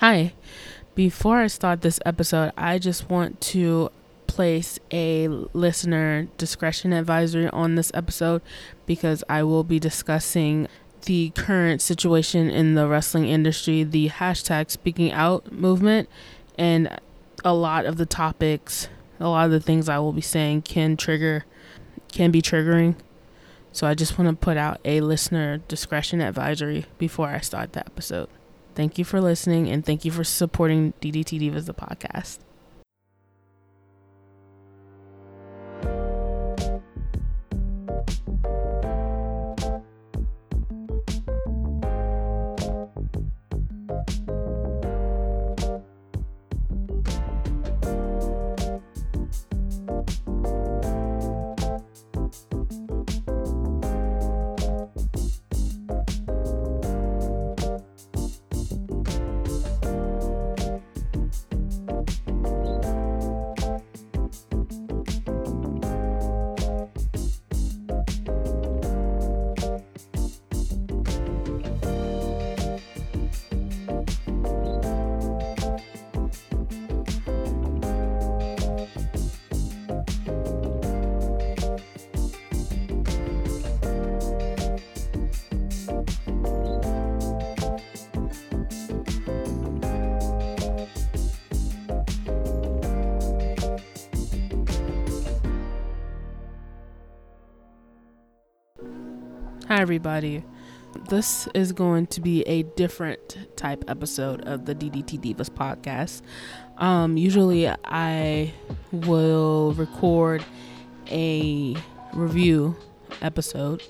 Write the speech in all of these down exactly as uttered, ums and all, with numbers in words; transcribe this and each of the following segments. Hi. Before I start this episode, I just want to place a listener discretion advisory on this episode because I will be discussing the current situation in the wrestling industry, the hashtag speaking out movement, and a lot of the topics, a lot of the things I will be saying can trigger, can be triggering. So I just want to put out a listener discretion advisory before I start the episode. Thank you for listening, and thank you for supporting D D T Divas, the podcast. Hi everybody, this is going to be a different type episode of the D D T Divas podcast. Um, usually I will record a review episode.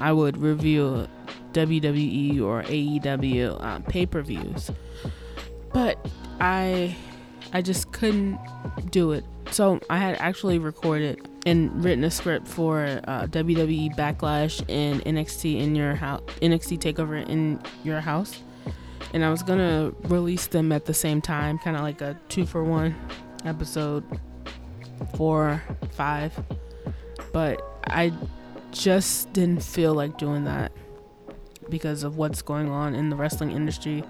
I would review W W E or A E W uh, pay-per-views, but I, I just couldn't do it. So I had actually recorded and written a script for uh, W W E Backlash and N X T in your house, N X T TakeOver in your house, and I was gonna release them at the same time, kind of like a two for one, episode four, five. But I just didn't feel like doing that because of what's going on in the wrestling industry.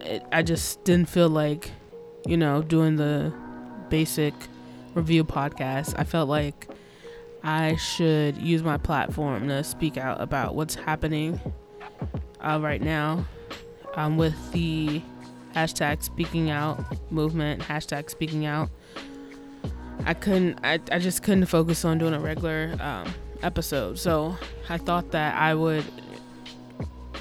It, I just didn't feel like, you know, doing the basic review podcast. I felt like I should use my platform to speak out about what's happening uh, right now um, with the hashtag speaking out movement, hashtag speaking out. I couldn't, I, I just couldn't focus on doing a regular um, episode. So I thought that I would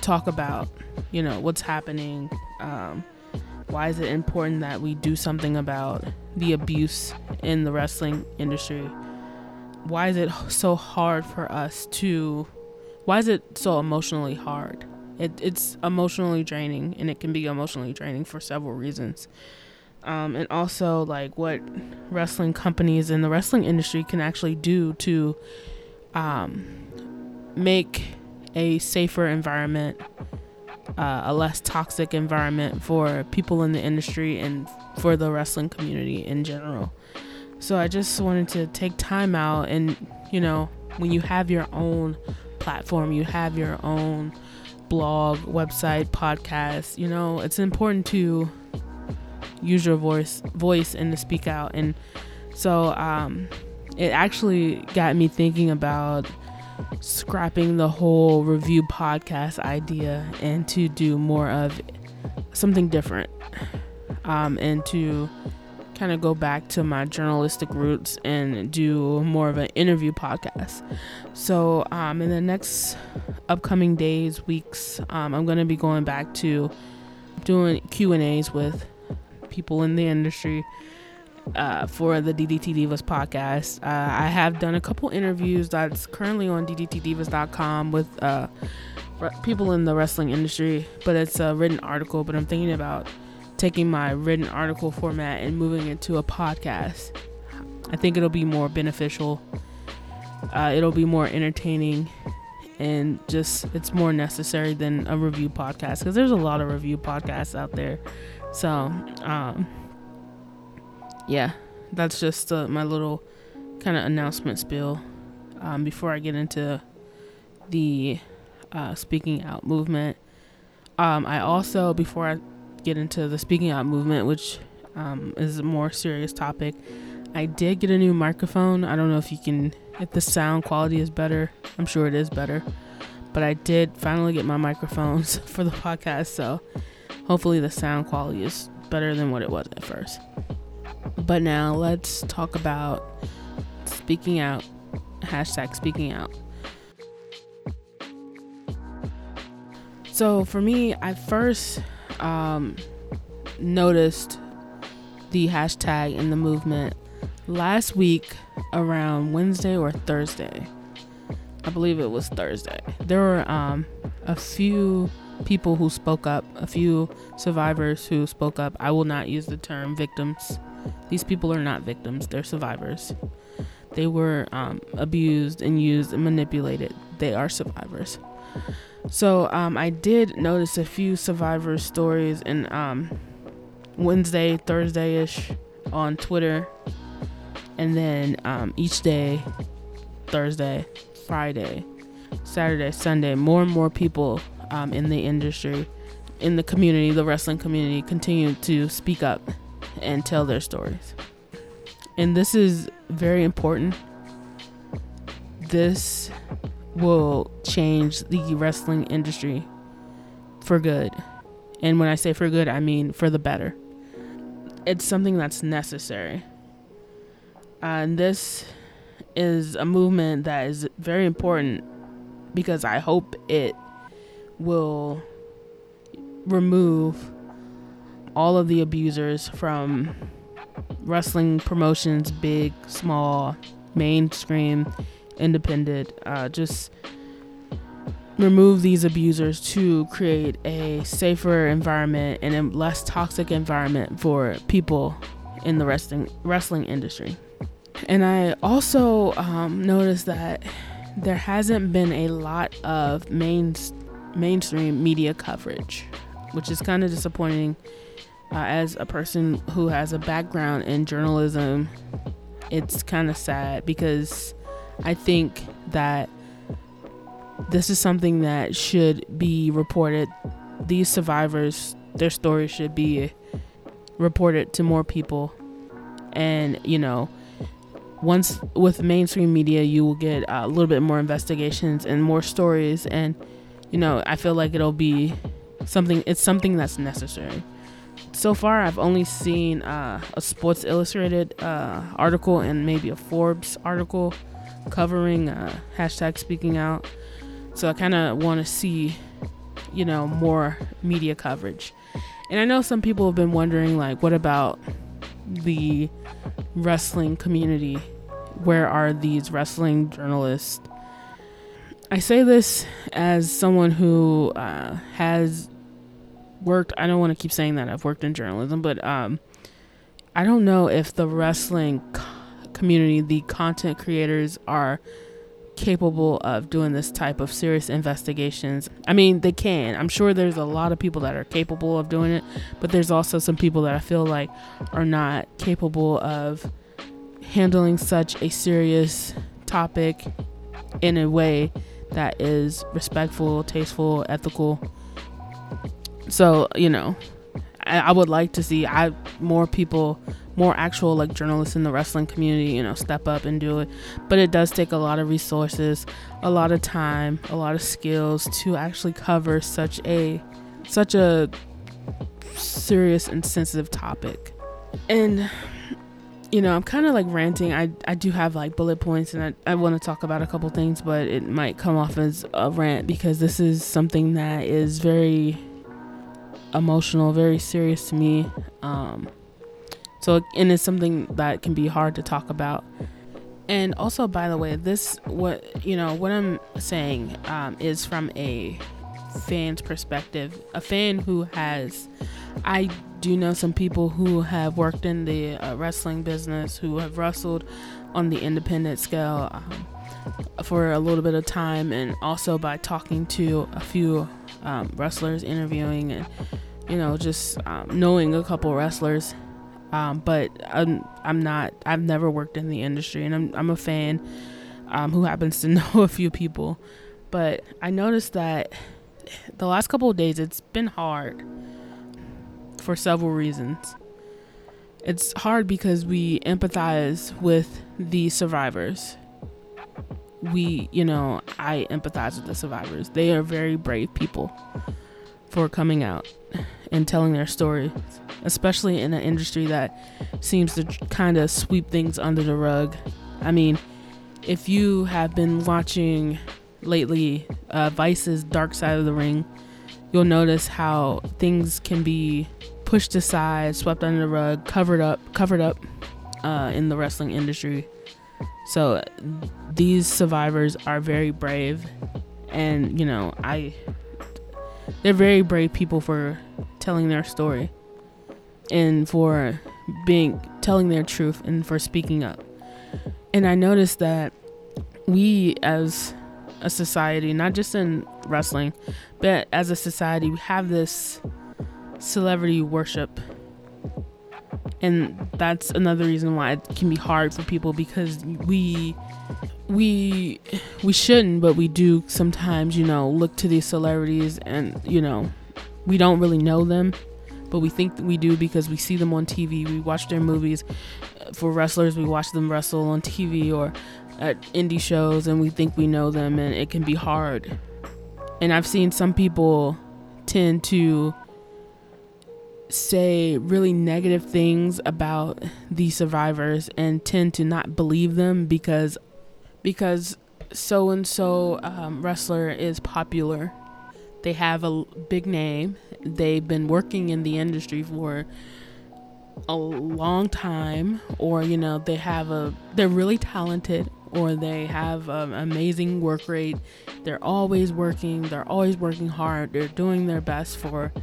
talk about, you know, what's happening. Um, why is it important that we do something about the abuse in the wrestling industry? Why is it so hard for us to, why is it so emotionally hard? It, it's emotionally draining, and it can be emotionally draining for several reasons. Um, and also like what wrestling companies and the wrestling industry can actually do to um, make a safer environment, uh, a less toxic environment for people in the industry and for the wrestling community in general. So I just wanted to take time out, and you know, when you have your own platform, you have your own blog, website, podcast, you know, it's important to use your voice voice and to speak out. And so um it actually got me thinking about scrapping the whole review podcast idea and to do more of something different. Um, and to kind of go back to my journalistic roots and do more of an interview podcast. So um, in the next upcoming days, weeks, um, I'm going to be going back to doing Q and A's with people in the industry uh, for the D D T Divas podcast. Uh, I have done a couple interviews that's currently on D D T divas dot com with uh, re- people in the wrestling industry, but it's a written article. But I'm thinking about taking my written article format and moving it to a podcast. I think it'll be more beneficial. Uh, it'll be more entertaining, and just it's more necessary than a review podcast because there's a lot of review podcasts out there. So, um, yeah, that's just uh, my little kind of announcement spiel um, before I get into the uh, speaking out movement. Um, I also, before I get into the speaking out movement, which um, is a more serious topic. I did get a new microphone. I don't know if you can, if the sound quality is better. I'm sure it is better. But I did finally get my microphones for the podcast, so hopefully the sound quality is better than what it was at first. But now let's talk about speaking out, hashtag speaking out. So for me, I first um, noticed the hashtag in the movement last week around Wednesday or Thursday. I believe it was Thursday. There were um, a few people who spoke up, a few survivors who spoke up. I will not use the term victims. These people are not victims. They're survivors. They were um, abused and used and manipulated. They are survivors. So um, I did notice a few survivor stories in um, Wednesday, Thursday-ish on Twitter. And then um, each day, Thursday, Friday, Saturday, Sunday, more and more people um, in the industry, in the community, the wrestling community, continue to speak up and tell their stories. And this is very important. This will change the wrestling industry for good. And when I say for good, I mean for the better. It's something that's necessary. Uh, and this is a movement that is very important because I hope it will remove all of the abusers from wrestling promotions, big, small, mainstream, independent. Uh, just remove these abusers to create a safer environment and a less toxic environment for people in the wrestling wrestling industry. And I also um, noticed that there hasn't been a lot of main mainstream media coverage, which is kind of disappointing. Uh, as a person who has a background in journalism, it's kind of sad because I think that this is something that should be reported. These survivors, their stories should be reported to more people. And, you know, once with mainstream media, you will get a little bit more investigations and more stories. And, you know, I feel like it'll be something, it's something that's necessary. So far, I've only seen uh, a Sports Illustrated uh, article and maybe a Forbes article covering uh, hashtag speaking out. So I kind of want to see, you know, more media coverage. And I know some people have been wondering, like, what about the wrestling community? Where are these wrestling journalists? I say this as someone who uh, has worked, I don't want to keep saying that I've worked in journalism, but um, I don't know if the wrestling co- community, the content creators, are capable of doing this type of serious investigations. I mean, they can. I'm sure there's a lot of people that are capable of doing it, but there's also some people that I feel like are not capable of handling such a serious topic in a way that is respectful, tasteful, ethical. So, you know, I, I would like to see I more people, more actual like journalists in the wrestling community, you know, step up and do it. But it does take a lot of resources, a lot of time, a lot of skills to actually cover such a such a serious and sensitive topic. And, you know, I'm kind of like ranting. I, I do have like bullet points and I, I want to talk about a couple things, but it might come off as a rant because this is something that is very emotional, very serious to me. Um, so, and it's something that can be hard to talk about. And also, by the way, this, what, you know, what I'm saying um, is from a fan's perspective, a fan who has, I do know some people who have worked in the uh, wrestling business, who have wrestled on the independent scale um, for a little bit of time, and also by talking to a few Um, wrestlers, interviewing, and, you know, just um, knowing a couple wrestlers, um, but I'm, I'm not I've never worked in the industry, and I'm, I'm a fan um, who happens to know a few people. But I noticed that the last couple of days it's been hard for several reasons. It's hard because we empathize with the survivors. We, you know, I empathize with the survivors. They are very brave people for coming out and telling their story, especially in an industry that seems to kind of sweep things under the rug. I mean, if you have been watching lately uh, Vice's Dark Side of the Ring, you'll notice how things can be pushed aside, swept under the rug, covered up, covered up uh, in the wrestling industry. So these survivors are very brave, and you know, I they're very brave people for telling their story and for being telling their truth and for speaking up. And I noticed that we as a society, not just in wrestling, but as a society, we have this celebrity worship, and that's another reason why it can be hard for people, because we we we shouldn't, but we do sometimes, you know, look to these celebrities, and you know, we don't really know them, but we think that we do because we see them on T V, we watch their movies. For wrestlers, we watch them wrestle on T V or at indie shows, and we think we know them, and it can be hard. And I've seen some people tend to say really negative things about the survivors and tend to not believe them because because so and so um, wrestler is popular, they have a big name, they've been working in the industry for a long time, or you know, they have a they're really talented, or they have an amazing work rate, they're always working they're always working hard, they're doing their best for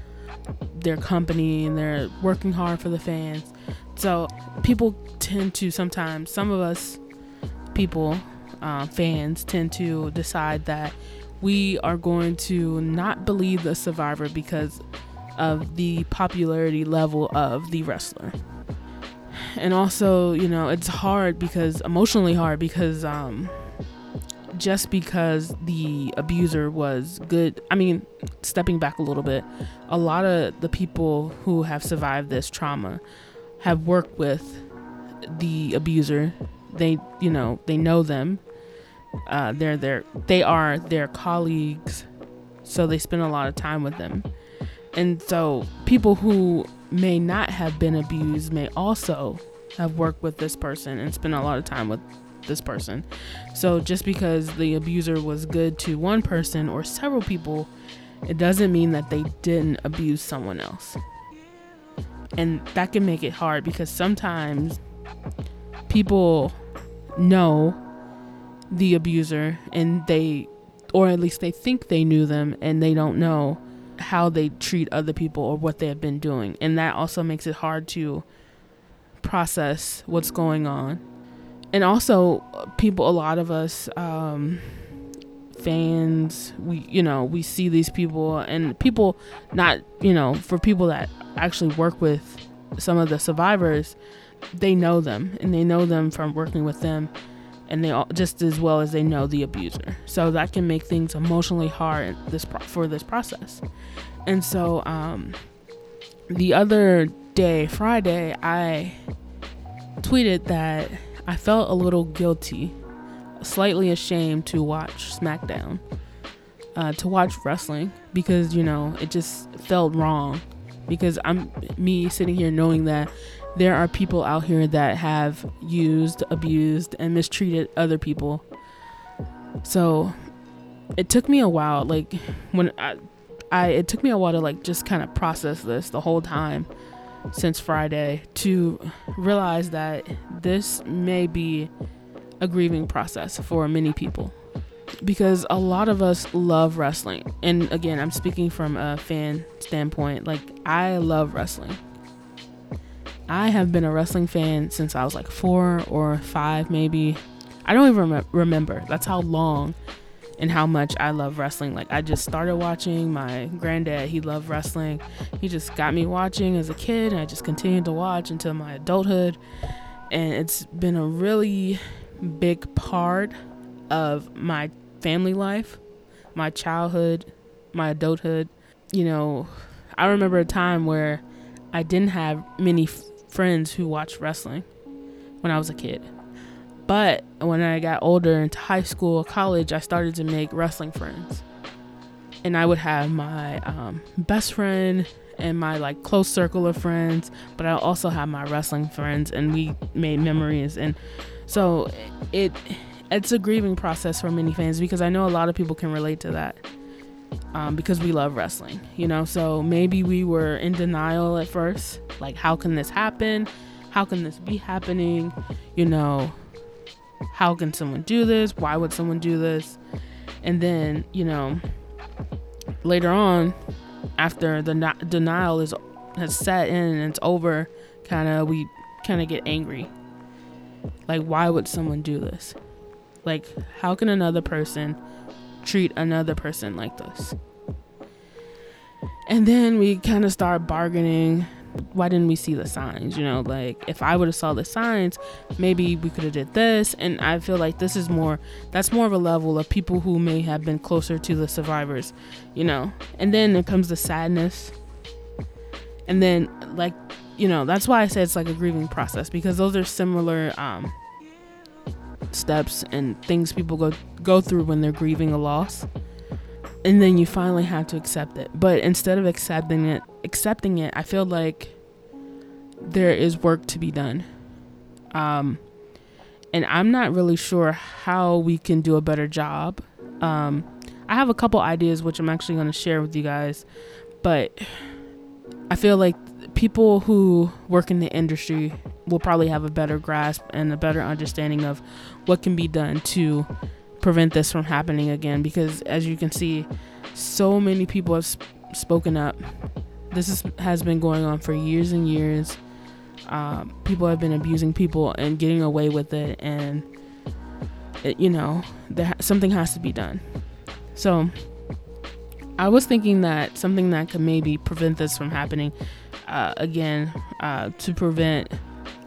their company, and they're working hard for the fans. So people tend to sometimes, some of us people, uh, fans tend to decide that we are going to not believe the survivor because of the popularity level of the wrestler. And also, you know, it's hard because emotionally hard because um, just because the abuser was good. I mean, stepping back a little bit, a lot of the people who have survived this trauma have worked with the abuser. They, you know, they know them. Uh, they're their, they are their colleagues, so they spend a lot of time with them. And so people who may not have been abused may also have worked with this person and spent a lot of time with this person. So just because the abuser was good to one person or several people, it doesn't mean that they didn't abuse someone else. And that can make it hard because sometimes people know the abuser, and they, or at least they think they knew them, and they don't know how they treat other people or what they have been doing. And that also makes it hard to process what's going on. And also, people, a lot of us, um, fans, we, you know, we see these people, and people not, you know, for people that actually work with some of the survivors, they know them, and they know them from working with them, and they all, just as well as they know the abuser. So that can make things emotionally hard this pro- for this process. And so um, the other day, Friday, I tweeted that I felt a little guilty, slightly ashamed to watch SmackDown, uh, to watch wrestling, because, you know, it just felt wrong, because I'm me sitting here knowing that there are people out here that have used, abused, and mistreated other people. So it took me a while, like when I, I it took me a while to like just kind of process this the whole time since Friday, to realize that this may be a grieving process for many people, because a lot of us love wrestling. And again, I'm speaking from a fan standpoint. Like, I love wrestling. I have been a wrestling fan since I was like four or five, maybe. I don't even rem- remember. That's how long and how much I love wrestling. Like, I just started watching. My granddad, he loved wrestling. He just got me watching as a kid, and I just continued to watch until my adulthood. And it's been a really big part of my family life, my childhood, my adulthood. You know, I remember a time where I didn't have many f- friends who watched wrestling when I was a kid. But when I got older into high school, college, I started to make wrestling friends. And I would have my um, best friend and my like close circle of friends, but I also have my wrestling friends, and we made memories. And so it it's a grieving process for many fans, because I know a lot of people can relate to that. Um, because we love wrestling, you know, so maybe we were in denial at first, like, how can this happen? How can this be happening? You know, how can someone do this? Why would someone do this? And then, you know, later on, after the no- denial is has set in and it's over, kind of we kind of get angry. Like, why would someone do this? Like, how can another person treat another person like this? And then we kind of start bargaining. Why didn't we see the signs? You know, like, if I would have saw the signs, maybe we could have did this. And I feel like this is more, that's more of a level of people who may have been closer to the survivors, you know. And then it comes the sadness. And then, like, you know, that's why I said it's like a grieving process, because those are similar um steps and things people go go through when they're grieving a loss. And then you finally have to accept it. But instead of accepting it accepting it I feel like there is work to be done, um and I'm not really sure how we can do a better job. um I have a couple ideas which I'm actually going to share with you guys, but I feel like people who work in the industry will probably have a better grasp and a better understanding of what can be done to prevent this from happening again, because as you can see, so many people have sp- spoken up. This is, has been going on for years and years. Um, people have been abusing people and getting away with it, and it, you know, there, something has to be done. So I was thinking that something that could maybe prevent this from happening uh, again, uh, to prevent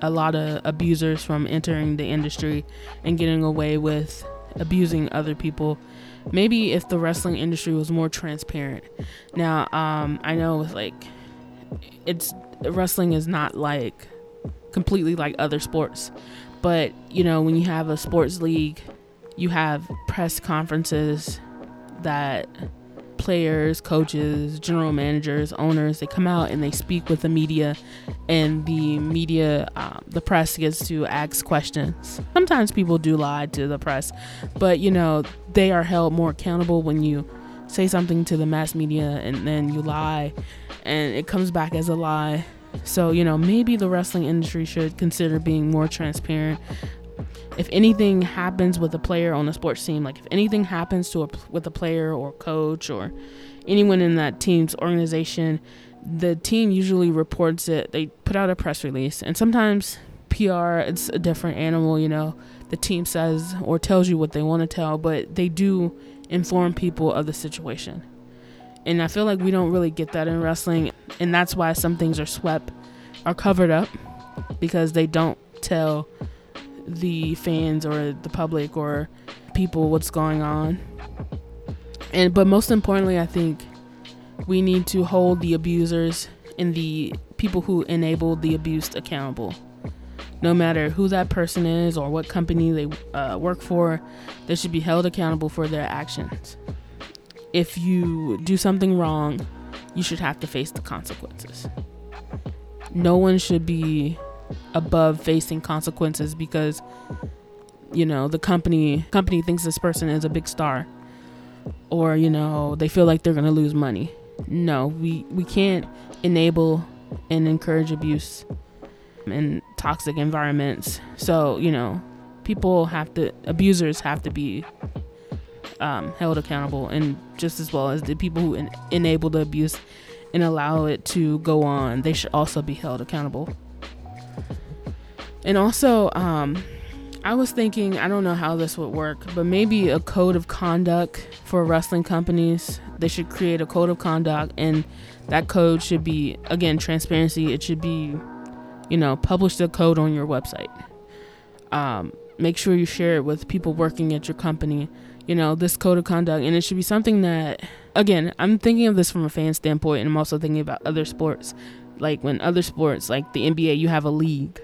a lot of abusers from entering the industry and getting away with abusing other people. Maybe if the wrestling industry was more transparent. Now, um, I know with like, it's wrestling is not like completely like other sports, but you know, when you have a sports league, you have press conferences that players, coaches, general managers, owners, they come out and they speak with the media, and the media, um, the press gets to ask questions. Sometimes people do lie to the press, but you know, they are held more accountable when you say something to the mass media and then you lie and it comes back as a lie. So, you know, maybe the wrestling industry should consider being more transparent. If anything happens with a player on a sports team, like if anything happens to a, with a player or coach or anyone in that team's organization, the team usually reports it. They put out a press release, and sometimes P R, it's a different animal, you know. The team says or tells you what they want to tell, but they do inform people of the situation. And I feel like we don't really get that in wrestling, and that's why some things are swept, are covered up, because they don't tell the fans or the public or people what's going on. And but most importantly, I think we need to hold the abusers and the people who enable the abuse accountable. No matter who that person is or what company they uh, work for, they should be held accountable for their actions. If you do something wrong, you should have to face the consequences. No one should be above facing consequences because, you know, the company company thinks this person is a big star, or, you know, they feel like they're going to lose money. No, we, we can't enable and encourage abuse in toxic environments. So, you know, people have to, abusers have to be um, held accountable, and just as well as the people who en- enable the abuse and allow it to go on, they should also be held accountable. And also, um, I was thinking, I don't know how this would work, but maybe a code of conduct for wrestling companies. They should create a code of conduct, and that code should be, again, transparency. It should be, you know, publish the code on your website. Um, make sure you share it with people working at your company, you know, this code of conduct. And it should be something that, again, I'm thinking of this from a fan standpoint, and I'm also thinking about other sports. like when other sports like the N B A, you have a league.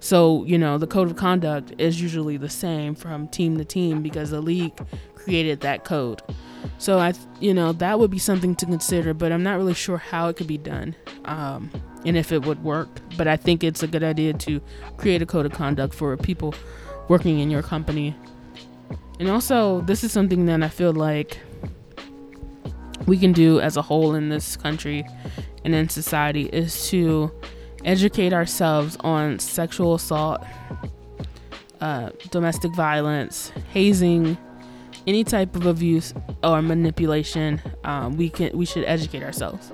So, you know, the code of conduct is usually the same from team to team because the league created that code. So, I, you know, that would be something to consider, but I'm not really sure how it could be done um, and if it would work. But I think it's a good idea to create a code of conduct for people working in your company. And also, this is something that I feel like we can do as a whole in this country and in society is to educate ourselves on sexual assault, uh, domestic violence, hazing, any type of abuse or manipulation. Um, we can we should educate ourselves,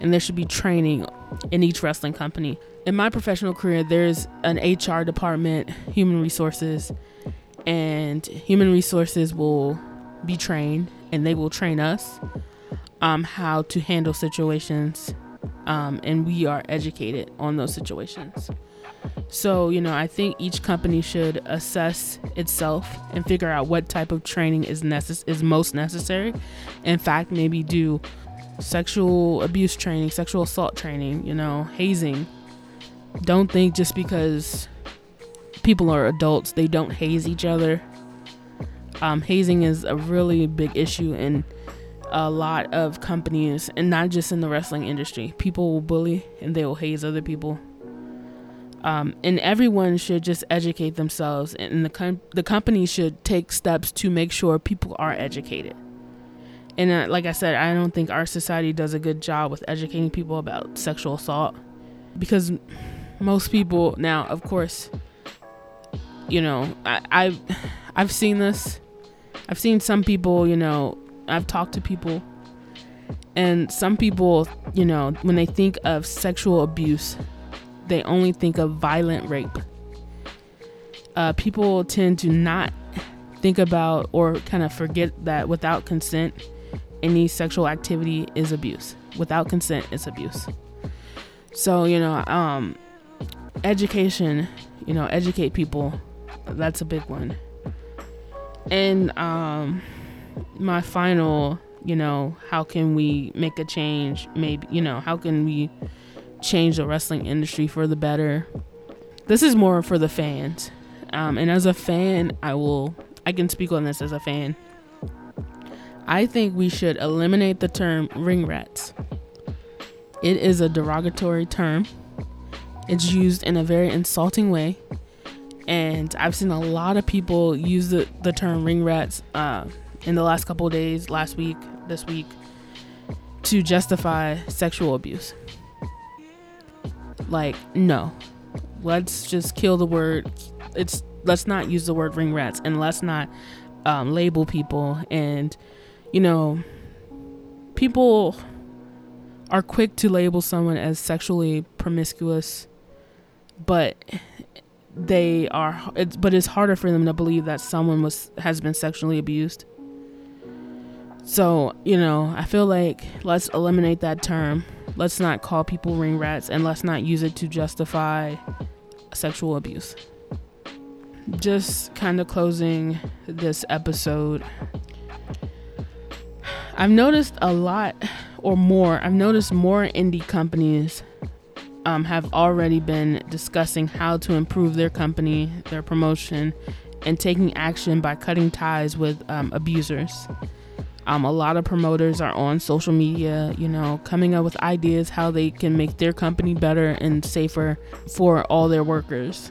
and there should be training in each wrestling company. In my professional career, there's an H R department, human resources, and human resources will be trained, and they will train us um, how to handle situations. Um, and we are educated on those situations. So, you know, I think each company should assess itself and figure out what type of training is necess- is most necessary. In fact, maybe do sexual abuse training, sexual assault training, you know, hazing. Don't think just because people are adults, they don't haze each other. Um, hazing is a really big issue in a lot of companies, and not just in the wrestling industry. People will bully and they will haze other people. Um, and everyone should just educate themselves, and the com- the company should take steps to make sure people are educated. And uh, like I said, I don't think our society does a good job with educating people about sexual assault, because most people now, of course, you know, I, I've, I've seen this. I've seen some people, you know, I've talked to people, and some people, you know, when they think of sexual abuse, they only think of violent rape. Uh, people tend to not think about or kind of forget that without consent, any sexual activity is abuse. Without consent is abuse. So, you know, um, education, you know, educate people. That's a big one. And, um... my final, you know, how can we make a change? Maybe, you know, how can we change the wrestling industry for the better? This is more for the fans. Um, and as a fan, I will, I can speak on this as a fan. I think we should eliminate the term ring rats. It is a derogatory term. It's used in a very insulting way. And I've seen a lot of people use the, the term ring rats, uh, in the last couple of days, last week, this week, to justify sexual abuse. Like, no, let's just kill the word. It's let's not use the word ring rats, and let's not um, label people. And, you know, people are quick to label someone as sexually promiscuous, but they are. It's, but it's harder for them to believe that someone was has been sexually abused. So, you know, I feel like let's eliminate that term. Let's not call people ring rats, and let's not use it to justify sexual abuse. Just kind of closing this episode. I've noticed a lot or more. I've noticed more indie companies um, have already been discussing how to improve their company, their promotion, and taking action by cutting ties with um, abusers. Um, a lot of promoters are on social media, you know, coming up with ideas how they can make their company better and safer for all their workers.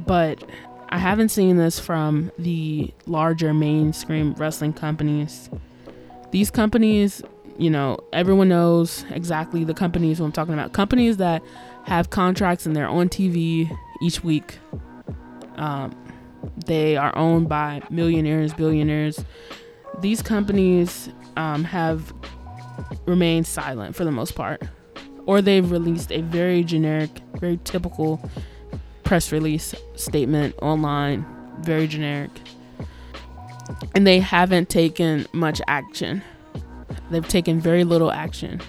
But I haven't seen this from the larger mainstream wrestling companies. These companies, you know, everyone knows exactly the companies who I'm talking about. Companies that have contracts and they're on T V each week. Um, they are owned by millionaires, billionaires. These companies um, have remained silent for the most part, or they've released a very generic, very typical press release statement online, very generic, and they haven't taken much action. They've taken very little action,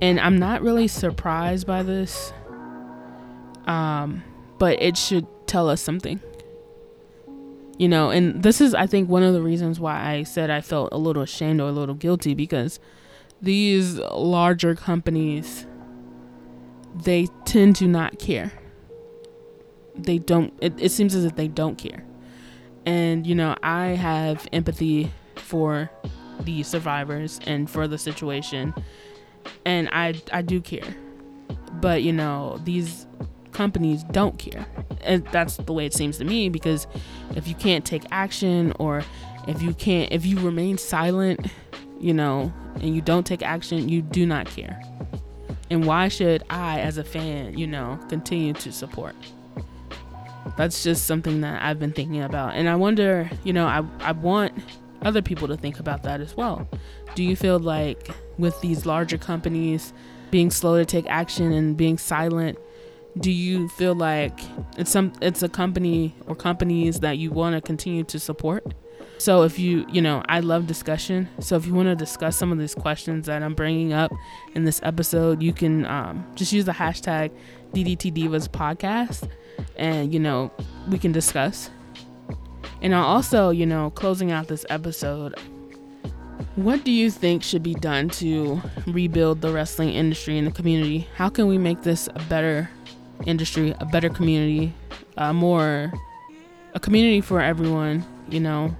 and I'm not really surprised by this, um, but it should tell us something. You know, and this is, I think, one of the reasons why I said I felt a little ashamed or a little guilty, because these larger companies they tend to not care. They don't, it, it seems as if they don't care. And, you know, I have empathy for the survivors and for the situation. And I, I do care. But, you know, these companies don't care. And that's the way it seems to me, because if you can't take action, or if you can't, if you remain silent, you know, and you don't take action, you do not care. And why should I, as a fan, you know, continue to support? That's just something that I've been thinking about. And I wonder, you know, I, I want other people to think about that as well. Do you feel like with these larger companies being slow to take action and being silent, do you feel like it's some it's a company or companies that you want to continue to support? So if you, you know, I love discussion. So if you want to discuss some of these questions that I'm bringing up in this episode, you can um, just use the hashtag D D T Divas podcast, and, you know, we can discuss. And I'll also, you know, closing out this episode, what do you think should be done to rebuild the wrestling industry and the community? How can we make this a better industry, a better community, a more, a community for everyone, you know,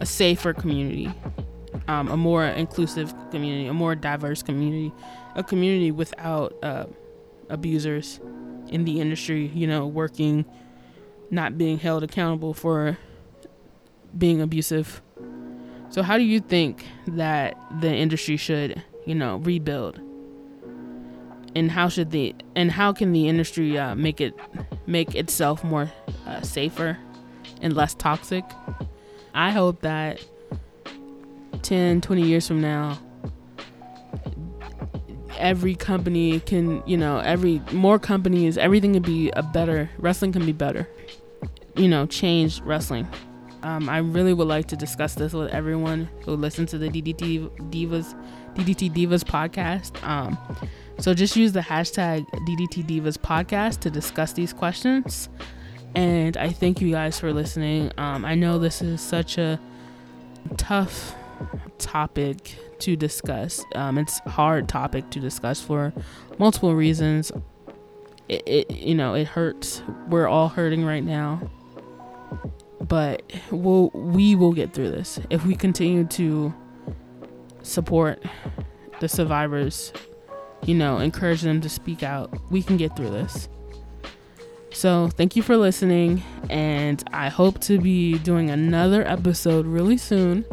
a safer community, um, a more inclusive community, a more diverse community, a community without uh, abusers in the industry, you know, working, not being held accountable for being abusive. So how do you think that the industry should, you know, rebuild? And how should the and how can the industry uh, make it make itself more uh, safer and less toxic? I hope that ten, twenty years from now, every company can, you know, every more companies, everything can be a better, wrestling can be better, you know, change wrestling. Um, I really would like to discuss this with everyone who listens to the D D T Divas, D D T Divas podcast. Um, so just use the hashtag D D T Divas podcast to discuss these questions. And I thank you guys for listening. Um, I know this is such a tough topic to discuss. Um, it's a hard topic to discuss for multiple reasons. It, it, you know, it hurts. We're all hurting right now. But we'll, we will get through this. If we continue to support the survivors, you know, encourage them to speak out, we can get through this. So thank you for listening. And I hope to be doing another episode really soon.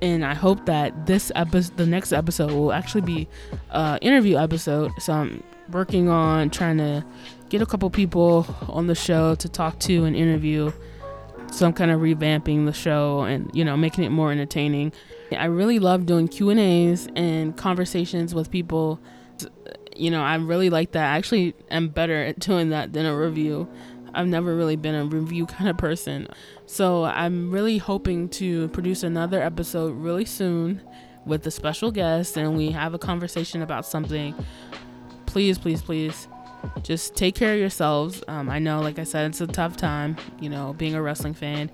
And I hope that this episode, the next episode, will actually be an interview episode. So I'm working on trying to get a couple people on the show to talk to and interview. So I'm kind of revamping the show and, you know, making it more entertaining. I really love doing Q and A's and conversations with people. You know, I really like that. I actually am better at doing that than a review. I've never really been a review kind of person. So I'm really hoping to produce another episode really soon with a special guest, and we have a conversation about something. Please, please, please. Just take care of yourselves. Um, I know, like I said, it's a tough time, you know, being a wrestling fan.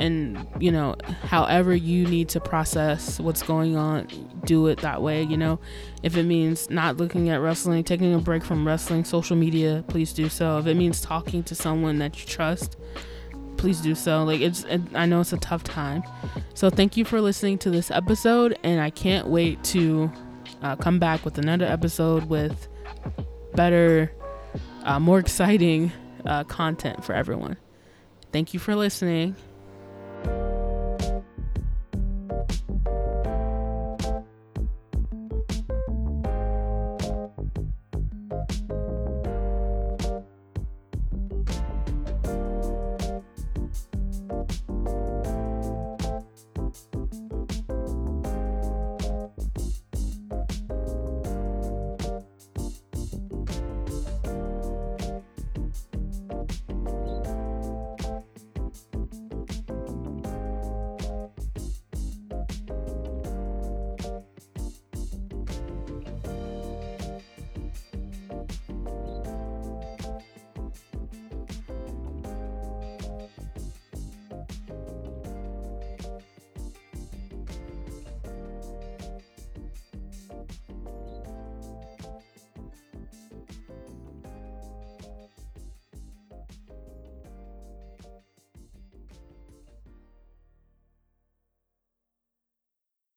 And, you know, however you need to process what's going on, do it that way, you know. If it means not looking at wrestling, taking a break from wrestling, social media, please do so. If it means talking to someone that you trust, please do so. Like, it's, I know it's a tough time. So thank you for listening to this episode. And I can't wait to uh, come back with another episode with better... Uh, more exciting uh, content for everyone. Thank you for listening.